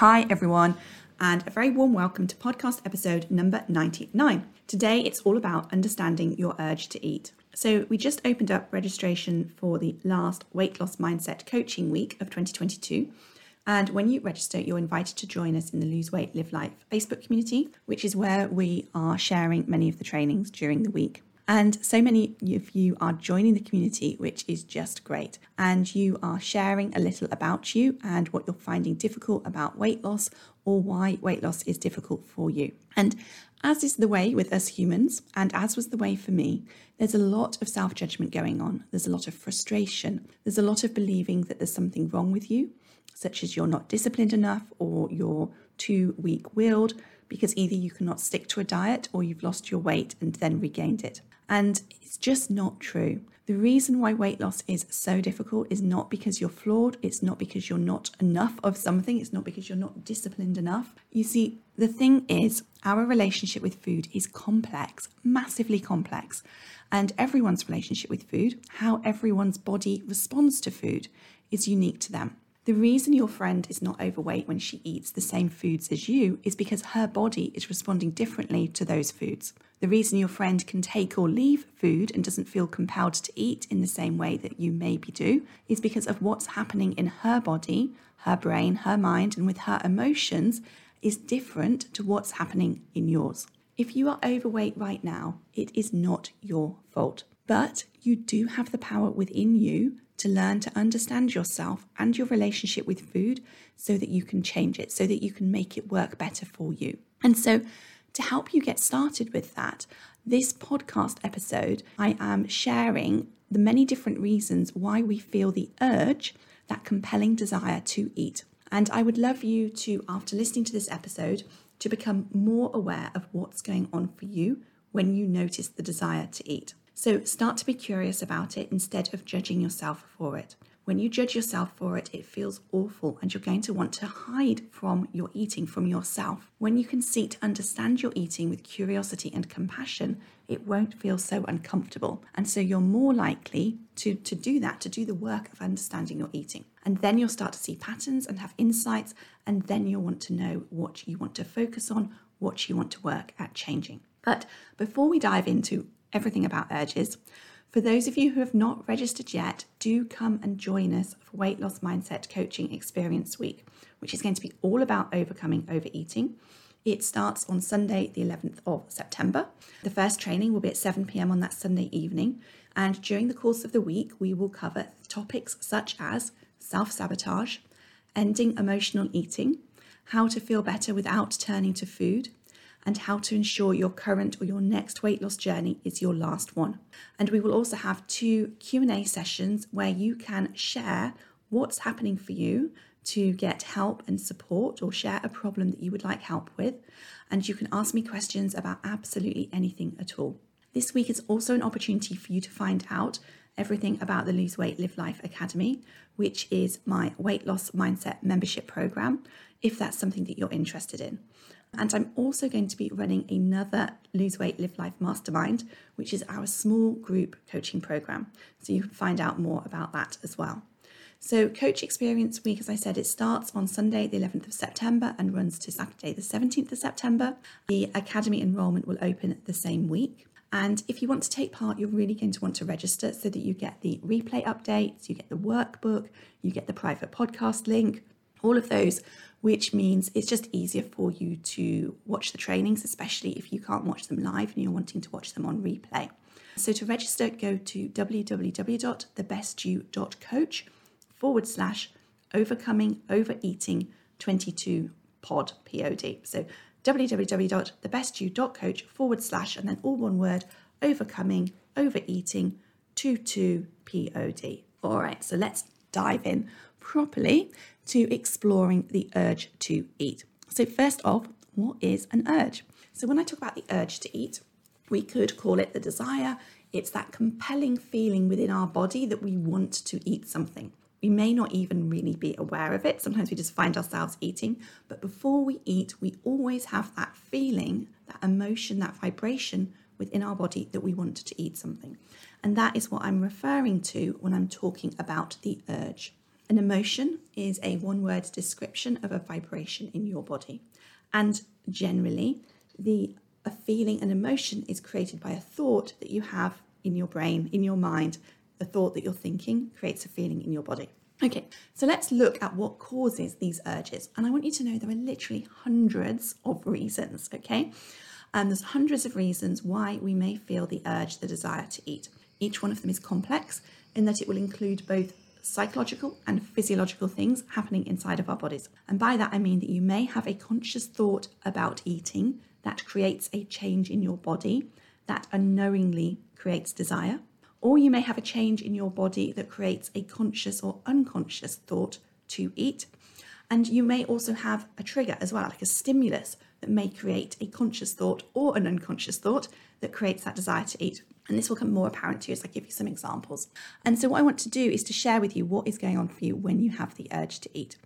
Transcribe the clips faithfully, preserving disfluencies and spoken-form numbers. Hi everyone, and a very warm welcome to podcast episode number ninety-nine. Today it's all about understanding your urge to eat. So we just opened up registration for the last Weight Loss Mindset Coaching Week of twenty twenty-two. And when you register, you're invited to join us in the Lose Weight, Live Life Facebook community, which is where we are sharing many of the trainings during the week. And so many of you are joining the community, which is just great. And you are sharing a little about you and what you're finding difficult about weight loss or why weight loss is difficult for you. And as is the way with us humans, and as was the way for me, there's a lot of self-judgment going on. There's a lot of frustration. There's a lot of believing that there's something wrong with you, such as you're not disciplined enough or you're too weak-willed, because either you cannot stick to a diet or you've lost your weight and then regained it. And it's just not true. The reason why weight loss is so difficult is not because you're flawed. It's not because you're not enough of something. It's not because you're not disciplined enough. You see, the thing is, our relationship with food is complex, massively complex. And everyone's relationship with food, how everyone's body responds to food, is unique to them. The reason your friend is not overweight when she eats the same foods as you is because her body is responding differently to those foods. The reason your friend can take or leave food and doesn't feel compelled to eat in the same way that you maybe do is because of what's happening in her body, her brain, her mind, and with her emotions is different to what's happening in yours. If you are overweight right now, it is not your fault, but you do have the power within you to learn to understand yourself and your relationship with food so that you can change it, so that you can make it work better for you. And so to help you get started with that, this podcast episode, I am sharing the many different reasons why we feel the urge, that compelling desire to eat. And I would love you to, after listening to this episode, to become more aware of what's going on for you when you notice the desire to eat. So start to be curious about it instead of judging yourself for it. When you judge yourself for it, it feels awful and you're going to want to hide from your eating, from yourself. When you can seek to understand your eating with curiosity and compassion, it won't feel so uncomfortable. And so you're more likely to, to do that, to do the work of understanding your eating. And then you'll start to see patterns and have insights, and then you'll want to know what you want to focus on, what you want to work at changing. But before we dive into everything about urges, for those of you who have not registered yet, do come and join us for Weight Loss Mindset Coaching Experience Week, which is going to be all about overcoming overeating. It starts on Sunday, the eleventh of September. The first training will be at seven p.m. on that Sunday evening. And during the course of the week, we will cover topics such as self-sabotage, ending emotional eating, how to feel better without turning to food, and how to ensure your current or your next weight loss journey is your last one. And we will also have two Q and A sessions where you can share what's happening for you to get help and support, or share a problem that you would like help with. And you can ask me questions about absolutely anything at all. This week is also an opportunity for you to find out everything about the Lose Weight, Live Life Academy, which is my weight loss mindset membership program, if that's something that you're interested in. And I'm also going to be running another Lose Weight, Live Life Mastermind, which is our small group coaching program. So you can find out more about that as well. So Coach Experience Week, as I said, it starts on Sunday, the eleventh of September, and runs to Saturday, the seventeenth of September. The Academy enrollment will open the same week. And if you want to take part, you're really going to want to register so that you get the replay updates, you get the workbook, you get the private podcast link, all of those, which means it's just easier for you to watch the trainings, especially if you can't watch them live and you're wanting to watch them on replay. So to register, go to www.thebestyou.coach forward slash overcoming overeating 22 pod, P O D. So www.thebestyou.coach forward slash and then all one word, overcoming overeating 22 P O D. All right, so let's dive in properly to exploring the urge to eat. So first off, what is an urge? So when I talk about the urge to eat, we could call it the desire. It's that compelling feeling within our body that we want to eat something. We may not even really be aware of it. Sometimes we just find ourselves eating. But before we eat, we always have that feeling, that emotion, that vibration within our body that we want to eat something. And that is what I'm referring to when I'm talking about the urge. An emotion is a one-word description of a vibration in your body. And generally, the a feeling, an emotion is created by a thought that you have in your brain, in your mind. The thought that you're thinking creates a feeling in your body. Okay, so let's look at what causes these urges. And I want you to know there are literally hundreds of reasons, okay? And there's hundreds of reasons why we may feel the urge, the desire to eat. Each one of them is complex in that it will include both psychological and physiological things happening inside of our bodies. And by that, I mean that you may have a conscious thought about eating that creates a change in your body that unknowingly creates desire. Or you may have a change in your body that creates a conscious or unconscious thought to eat. And you may also have a trigger as well, like a stimulus that may create a conscious thought or an unconscious thought that creates that desire to eat. And this will become more apparent to you as I give you some examples. And so what I want to do is to share with you what is going on for you when you have the urge to eat.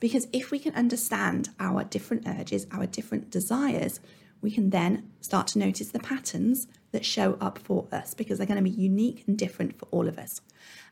Because if we can understand our different urges, our different desires, we can then start to notice the patterns that show up for us, because they're going to be unique and different for all of us.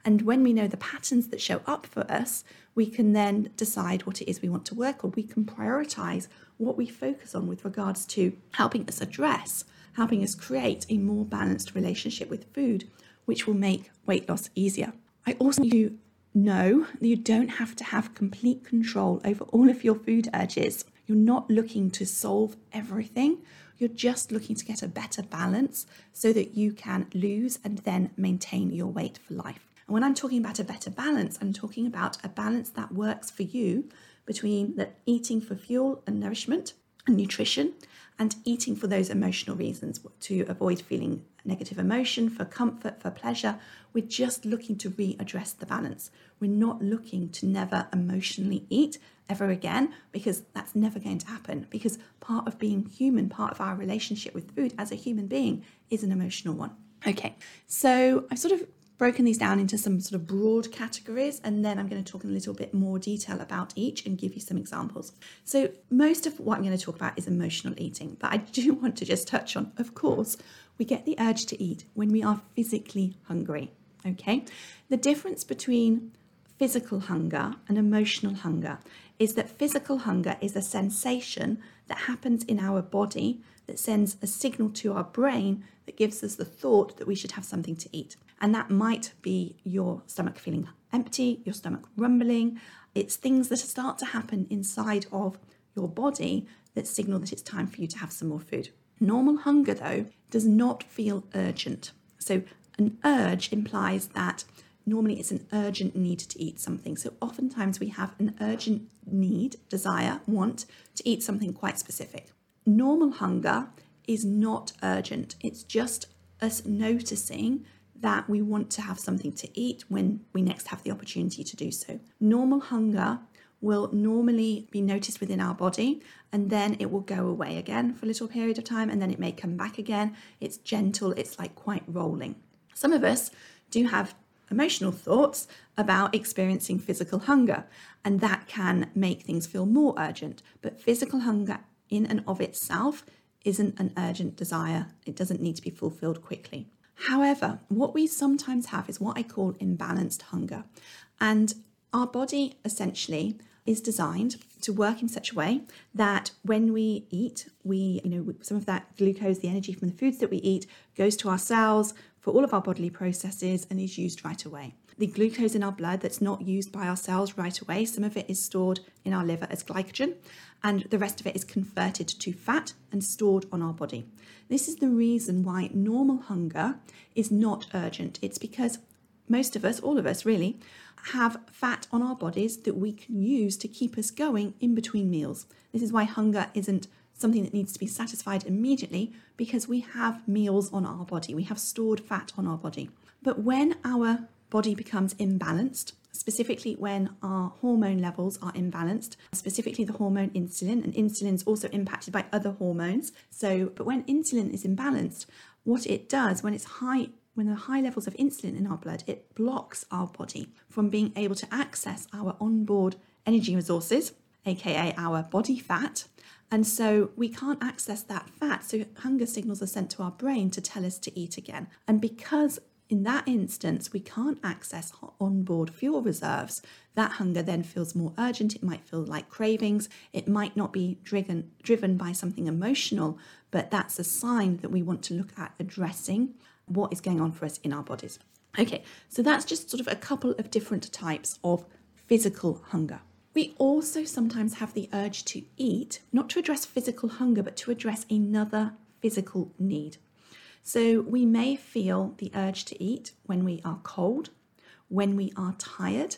And when we know the patterns that show up for us, we can then decide what it is we want to work on. We can prioritize what we focus on with regards to helping us address, helping us create a more balanced relationship with food, which will make weight loss easier. I also want you to know that you don't have to have complete control over all of your food urges. You're not looking to solve everything. You're just looking to get a better balance so that you can lose and then maintain your weight for life. And when I'm talking about a better balance, I'm talking about a balance that works for you between the eating for fuel and nourishment and nutrition, and eating for those emotional reasons, to avoid feeling negative emotion, for comfort, for pleasure. We're just looking to readdress the balance. We're not looking to never emotionally eat ever again, because that's never going to happen, because part of being human, part of our relationship with food as a human being is an emotional one. Okay, so I've sort of broken these down into some sort of broad categories, and then I'm going to talk in a little bit more detail about each and give you some examples. So most of what I'm going to talk about is emotional eating, but I do want to just touch on, of course, we get the urge to eat when we are physically hungry, okay? The difference between physical hunger and emotional hunger is that physical hunger is a sensation that happens in our body that sends a signal to our brain that gives us the thought that we should have something to eat. And that might be your stomach feeling empty, your stomach rumbling. It's things that start to happen inside of your body that signal that it's time for you to have some more food. Normal hunger, though, does not feel urgent. So an urge implies that normally it's an urgent need to eat something. So oftentimes we have an urgent need, desire, want to eat something quite specific. Normal hunger is not urgent. It's just us noticing that we want to have something to eat when we next have the opportunity to do so. Normal hunger will normally be noticed within our body, and then it will go away again for a little period of time, and then it may come back again. It's gentle, it's like quite rolling. Some of us do have emotional thoughts about experiencing physical hunger, and that can make things feel more urgent. But physical hunger in and of itself isn't an urgent desire. It doesn't need to be fulfilled quickly. However, what we sometimes have is what I call imbalanced hunger. And our body essentially is designed to work in such a way that when we eat, we, you know, some of that glucose, the energy from the foods that we eat, goes to our cells for all of our bodily processes and is used right away. The glucose in our blood that's not used by our cells right away, some of it is stored in our liver as glycogen, and the rest of it is converted to fat and stored on our body. This is the reason why normal hunger is not urgent. It's because most of us, all of us really, have fat on our bodies that we can use to keep us going in between meals. This is why hunger isn't something that needs to be satisfied immediately, because we have meals on our body. We have stored fat on our body. But when our body becomes imbalanced, specifically when our hormone levels are imbalanced, specifically the hormone insulin, and insulin is also impacted by other hormones. So, but when insulin is imbalanced, what it does when it's high, when there are high levels of insulin in our blood, it blocks our body from being able to access our onboard energy resources, aka our body fat. And so we can't access that fat. So hunger signals are sent to our brain to tell us to eat again. And because in that instance, we can't access onboard fuel reserves, that hunger then feels more urgent. It might feel like cravings. It might not be driven, driven by something emotional, but that's a sign that we want to look at addressing what is going on for us in our bodies. Okay, so that's just sort of a couple of different types of physical hunger. We also sometimes have the urge to eat, not to address physical hunger, but to address another physical need. So we may feel the urge to eat when we are cold, when we are tired,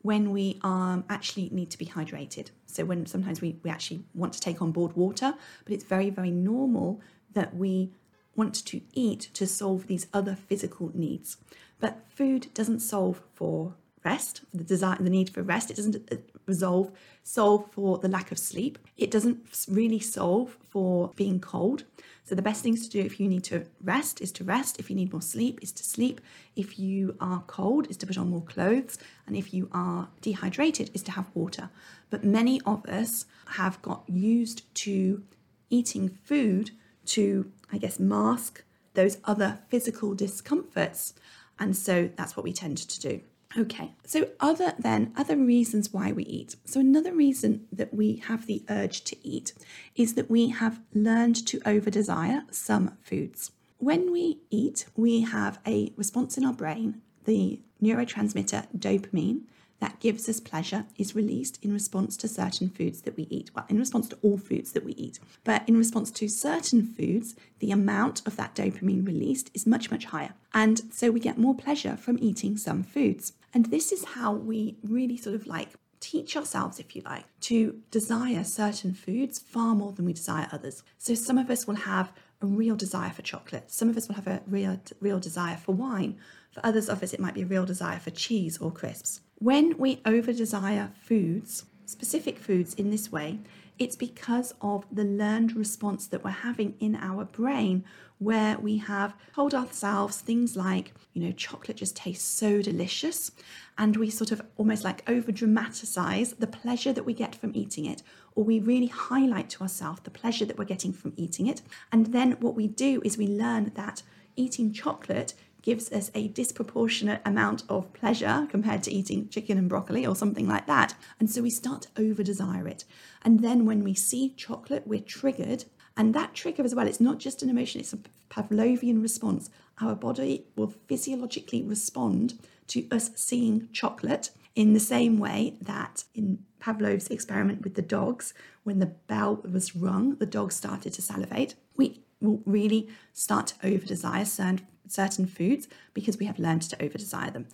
when we um, actually need to be hydrated. So when sometimes we, we actually want to take on board water, but it's very, very normal that we want to eat to solve these other physical needs. But food doesn't solve for rest, the desire, the need for rest. It doesn't resolve, solve for the lack of sleep. It doesn't really solve for being cold. So the best things to do if you need to rest is to rest. If you need more sleep is to sleep. If you are cold is to put on more clothes. And if you are dehydrated is to have water. But many of us have got used to eating food to, I guess, mask those other physical discomforts. And so that's what we tend to do. Okay, so other than other reasons why we eat. So another reason that we have the urge to eat is that we have learned to over-desire some foods. When we eat, we have a response in our brain, the neurotransmitter dopamine, that gives us pleasure, is released in response to certain foods that we eat. Well, in response to all foods that we eat. But in response to certain foods, the amount of that dopamine released is much, much higher. And so we get more pleasure from eating some foods. And this is how we really sort of like teach ourselves, if you like, to desire certain foods far more than we desire others. So some of us will have a real desire for chocolate. Some of us will have a real, real desire for wine. For others of us, it might be a real desire for cheese or crisps. When we over-desire foods, specific foods in this way, it's because of the learned response that we're having in our brain, where we have told ourselves things like, you know, chocolate just tastes so delicious. And we sort of almost like over-dramatize the pleasure that we get from eating it, or we really highlight to ourselves the pleasure that we're getting from eating it. And then what we do is we learn that eating chocolate gives us a disproportionate amount of pleasure compared to eating chicken and broccoli or something like that. And so we start to over-desire it. And then when we see chocolate, we're triggered. And that trigger as well, it's not just an emotion, it's a Pavlovian response. Our body will physiologically respond to us seeing chocolate in the same way that in Pavlov's experiment with the dogs, when the bell was rung, the dogs started to salivate. We will really start to over-desire certain certain foods because we have learned to over-desire them.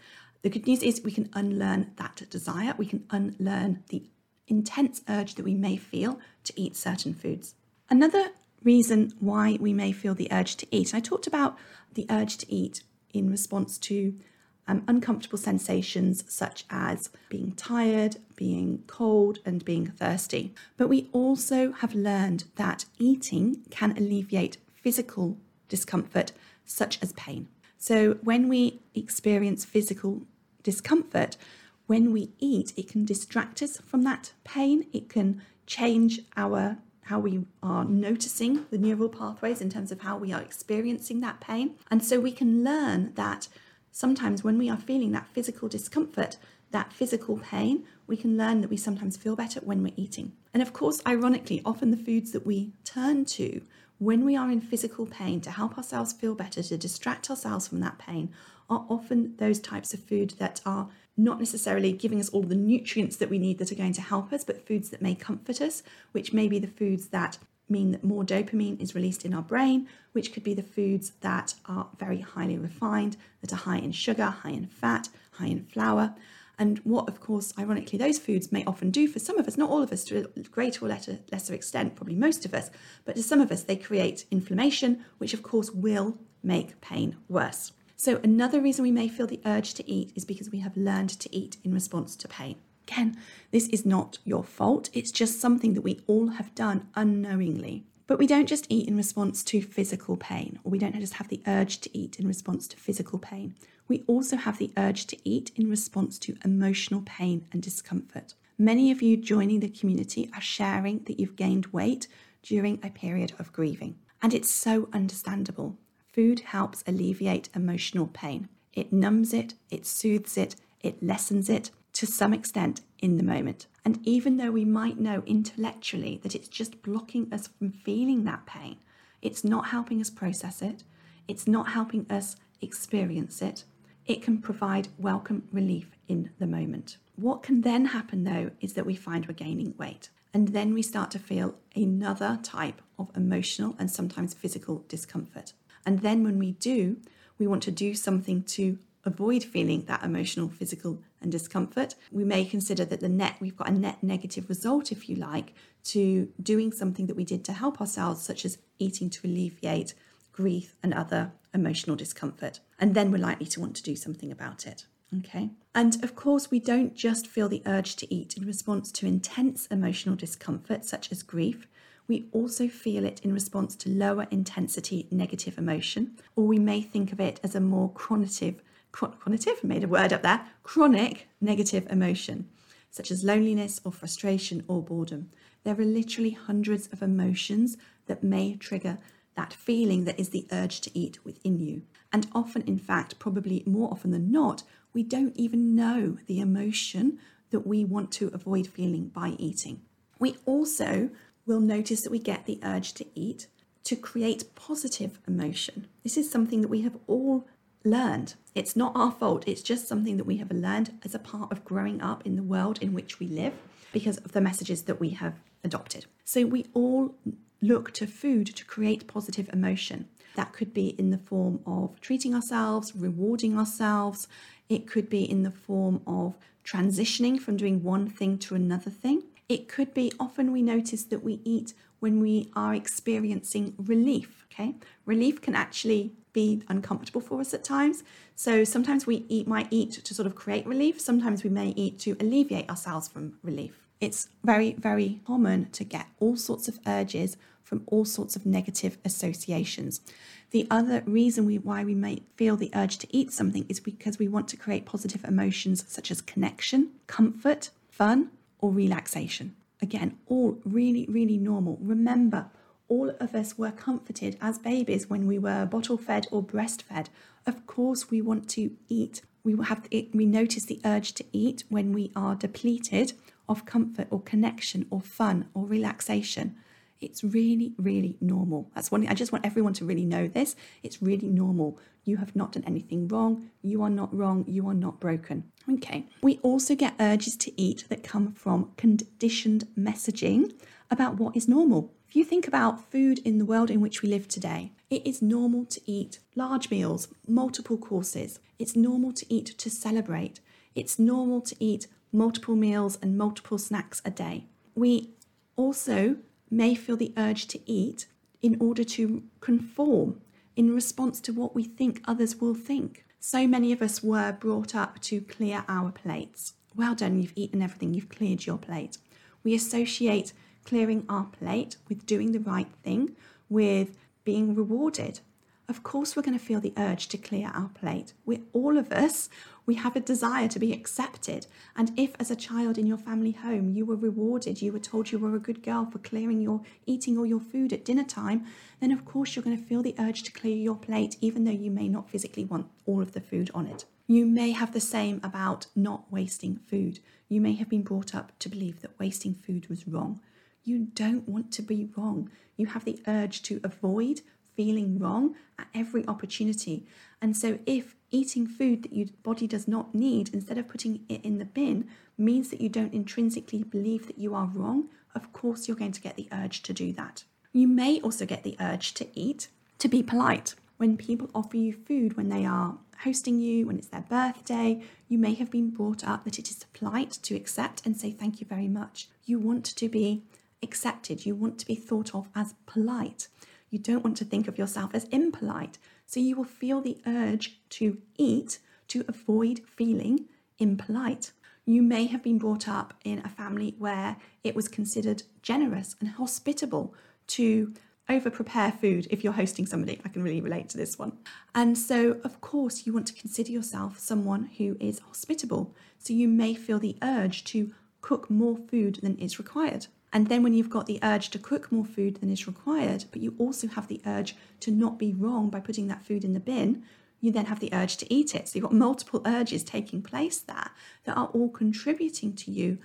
The good news is we can unlearn that desire. We can unlearn the intense urge that we may feel to eat certain foods. Another reason why we may feel the urge to eat, and I talked about the urge to eat in response to um, uncomfortable sensations such as being tired, being cold, and being thirsty. But we also have learned that eating can alleviate physical discomfort such as pain. So when we experience physical discomfort, when we eat, it can distract us from that pain. It can change our how we are noticing the neural pathways in terms of how we are experiencing that pain. And so we can learn that sometimes when we are feeling that physical discomfort, that physical pain, we can learn that we sometimes feel better when we're eating. And of course, ironically, often the foods that we turn to when we are in physical pain to help ourselves feel better, to distract ourselves from that pain, are often those types of food that are not necessarily giving us all the nutrients that we need that are going to help us, but foods that may comfort us, which may be the foods that mean that more dopamine is released in our brain, which could be the foods that are very highly refined, that are high in sugar, high in fat, high in flour. And what, of course, ironically, those foods may often do for some of us, not all of us, to a greater or lesser extent, probably most of us, but to some of us, they create inflammation, which, of course, will make pain worse. So another reason we may feel the urge to eat is because we have learned to eat in response to pain. Again, this is not your fault. It's just something that we all have done unknowingly. But we don't just eat in response to physical pain, or we don't just have the urge to eat in response to physical pain. We also have the urge to eat in response to emotional pain and discomfort. Many of you joining the community are sharing that you've gained weight during a period of grieving. And it's so understandable. Food helps alleviate emotional pain. It numbs it, it soothes it, it lessens it to some extent in the moment. And even though we might know intellectually that it's just blocking us from feeling that pain, it's not helping us process it, it's not helping us experience it, it can provide welcome relief in the moment. What can then happen though is that we find we're gaining weight, and then we start to feel another type of emotional and sometimes physical discomfort. And then when we do, we want to do something to avoid feeling that emotional, physical and discomfort. We may consider that the net, we've got a net negative result, if you like, to doing something that we did to help ourselves, such as eating to alleviate grief and other emotional discomfort. And then we're likely to want to do something about it. Okay. And of course, we don't just feel the urge to eat in response to intense emotional discomfort, such as grief. We also feel it in response to lower intensity negative emotion, or we may think of it as a more chronic, chronic, made a word up there, chronic negative emotion, such as loneliness or frustration or boredom. There are literally hundreds of emotions that may trigger that feeling that is the urge to eat within you. And often, in fact, probably more often than not, we don't even know the emotion that we want to avoid feeling by eating. We also we'll notice that we get the urge to eat to create positive emotion. This is something that we have all learned. It's not our fault. It's just something that we have learned as a part of growing up in the world in which we live because of the messages that we have adopted. So we all look to food to create positive emotion. That could be in the form of treating ourselves, rewarding ourselves. It could be in the form of transitioning from doing one thing to another thing. It could be often we notice that we eat when we are experiencing relief, okay? Relief can actually be uncomfortable for us at times. So sometimes we eat might eat to sort of create relief. Sometimes we may eat to alleviate ourselves from relief. It's very, very common to get all sorts of urges from all sorts of negative associations. The other reason we, why we may feel the urge to eat something is because we want to create positive emotions such as connection, comfort, fun, or relaxation. Again, all really, really normal. Remember, all of us were comforted as babies when we were bottle fed or breastfed. Of course, we want to eat. We will have the, we notice the urge to eat when we are depleted of comfort or connection or fun or relaxation. It's really, really normal. That's one thing. I just want everyone to really know this. It's really normal. You have not done anything wrong. You are not wrong. You are not broken. Okay. We also get urges to eat that come from conditioned messaging about what is normal. If you think about food in the world in which we live today, it is normal to eat large meals, multiple courses. It's normal to eat to celebrate. It's normal to eat multiple meals and multiple snacks a day. We also may feel the urge to eat in order to conform in response to what we think others will think. So many of us were brought up to clear our plates. Well done, you've eaten everything, you've cleared your plate. We associate clearing our plate with doing the right thing, with being rewarded. Of course, we're going to feel the urge to clear our plate. We're all of us, we have a desire to be accepted. And if as a child in your family home, you were rewarded, you were told you were a good girl for clearing your, eating all your food at dinner time, then of course you're going to feel the urge to clear your plate, even though you may not physically want all of the food on it. You may have the same about not wasting food. You may have been brought up to believe that wasting food was wrong. You don't want to be wrong. You have the urge to avoid feeling wrong at every opportunity. And so if eating food that your body does not need, instead of putting it in the bin, means that you don't intrinsically believe that you are wrong, of course you're going to get the urge to do that. You may also get the urge to eat, to be polite. When people offer you food, when they are hosting you, when it's their birthday, you may have been brought up that it is polite to accept and say thank you very much. You want to be accepted. You want to be thought of as polite. You don't want to think of yourself as impolite. So you will feel the urge to eat to avoid feeling impolite. You may have been brought up in a family where it was considered generous and hospitable to over-prepare food if you're hosting somebody. I can really relate to this one. And so, of course, you want to consider yourself someone who is hospitable. So you may feel the urge to cook more food than is required. And then when you've got the urge to cook more food than is required, but you also have the urge to not be wrong by putting that food in the bin, you then have the urge to eat it. So you've got multiple urges taking place there that are all contributing to you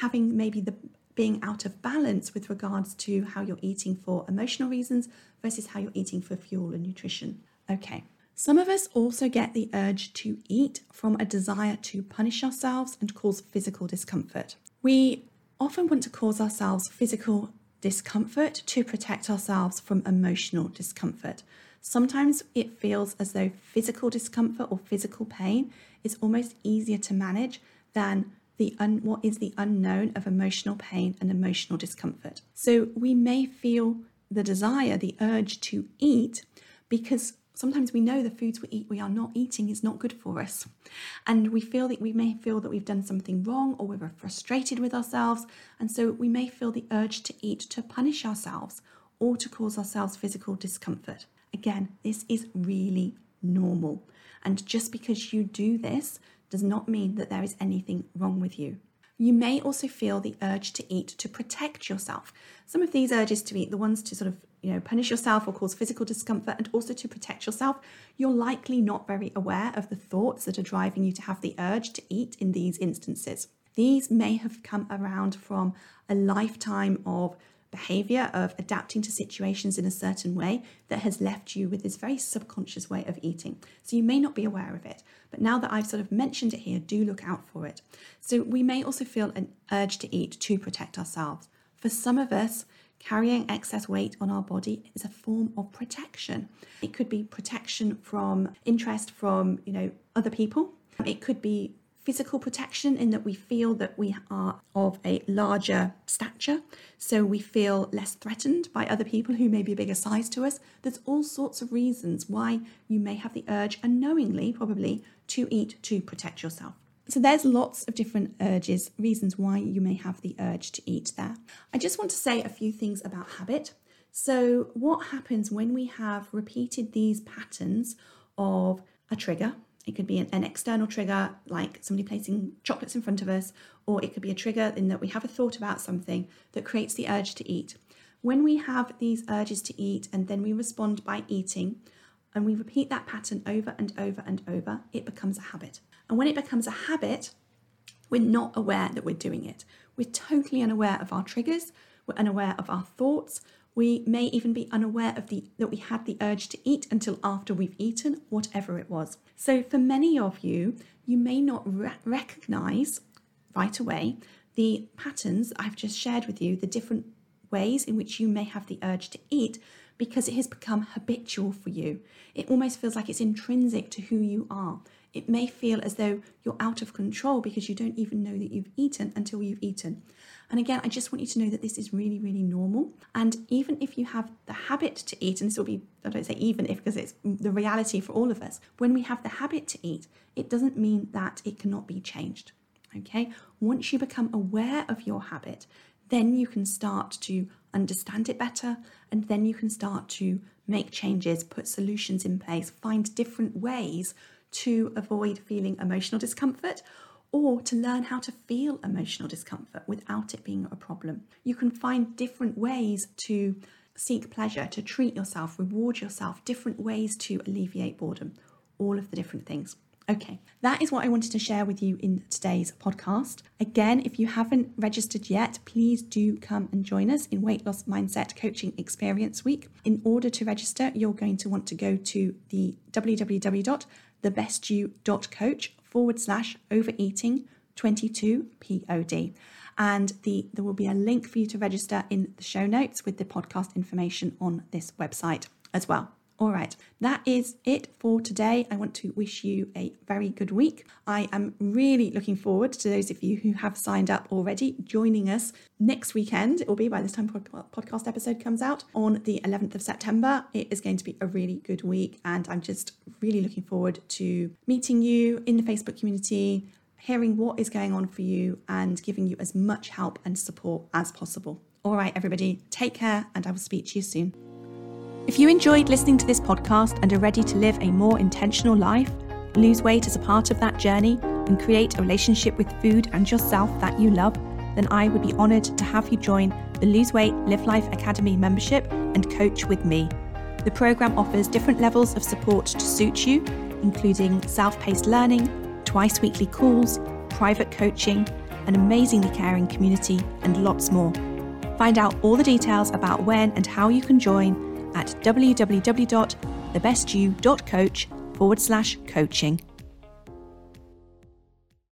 having maybe the being out of balance with regards to how you're eating for emotional reasons versus how you're eating for fuel and nutrition. Okay, some of us also get the urge to eat from a desire to punish ourselves and cause physical discomfort. We often want to cause ourselves physical discomfort to protect ourselves from emotional discomfort. Sometimes it feels as though physical discomfort or physical pain is almost easier to manage than the un- what is the unknown of emotional pain and emotional discomfort. So we may feel the desire, the urge to eat, because sometimes we know the foods we eat, we are not eating is not good for us. And we feel that we may feel that we've done something wrong or we're frustrated with ourselves. And so we may feel the urge to eat to punish ourselves or to cause ourselves physical discomfort. Again, this is really normal. And just because you do this does not mean that there is anything wrong with you. You may also feel the urge to eat to protect yourself. Some of these urges to eat, the ones to sort of, you know, punish yourself or cause physical discomfort and also to protect yourself, you're likely not very aware of the thoughts that are driving you to have the urge to eat in these instances. These may have come around from a lifetime of behavior of adapting to situations in a certain way that has left you with this very subconscious way of eating. So you may not be aware of it, but now that I've sort of mentioned it here, do look out for it. So we may also feel an urge to eat to protect ourselves. For some of us, carrying excess weight on our body is a form of protection. It could be protection from interest from, you know, other people. It could be physical protection in that we feel that we are of a larger stature, so we feel less threatened by other people who may be a bigger size to us. There's all sorts of reasons why you may have the urge, unknowingly probably, to eat to protect yourself. So there's lots of different urges, reasons why you may have the urge to eat there. I just want to say a few things about habit. So what happens when we have repeated these patterns of a trigger? It could be an, an external trigger, like somebody placing chocolates in front of us, or it could be a trigger in that we have a thought about something that creates the urge to eat. When we have these urges to eat and then we respond by eating, and we repeat that pattern over and over and over, it becomes a habit. And when it becomes a habit, we're not aware that we're doing it. We're totally unaware of our triggers. We're unaware of our thoughts. We may even be unaware of the that we had the urge to eat until after we've eaten, whatever it was. So for many of you, you may not re- recognize right away the patterns I've just shared with you, the different ways in which you may have the urge to eat, because it has become habitual for you. It almost feels like it's intrinsic to who you are. It may feel as though you're out of control because you don't even know that you've eaten until you've eaten. And again, I just want you to know that this is really, really normal. And even if you have the habit to eat, and this will be, I don't say even if, because it's the reality for all of us, when we have the habit to eat, it doesn't mean that it cannot be changed. Okay? Once you become aware of your habit, then you can start to understand it better, and then you can start to make changes, put solutions in place, find different ways to avoid feeling emotional discomfort, or to learn how to feel emotional discomfort without it being a problem. You can find different ways to seek pleasure, to treat yourself, reward yourself, different ways to alleviate boredom, all of the different things. Okay, that is what I wanted to share with you in today's podcast. Again, if you haven't registered yet, please do come and join us in Weight Loss Mindset Coaching Experience Week. In order to register, you're going to want to go to the www.thebestyou.coach forward slash overeating 22 POD. And the, there will be a link for you to register in the show notes with the podcast information on this website as well. All right, that is it for today. I want to wish you a very good week. I am really looking forward to those of you who have signed up already joining us next weekend. It will be by this time podcast episode comes out on the eleventh of September. It is going to be a really good week, and I'm just really looking forward to meeting you in the Facebook community, hearing what is going on for you, and giving you as much help and support as possible. All right, everybody, take care, and I will speak to you soon. If you enjoyed listening to this podcast and are ready to live a more intentional life, lose weight as a part of that journey, and create a relationship with food and yourself that you love, then I would be honoured to have you join the Lose Weight, Live Life Academy membership and coach with me. The programme offers different levels of support to suit you, including self-paced learning, twice weekly calls, private coaching, an amazingly caring community, and lots more. Find out all the details about when and how you can join at w w w dot the best you dot coach forward slash coaching.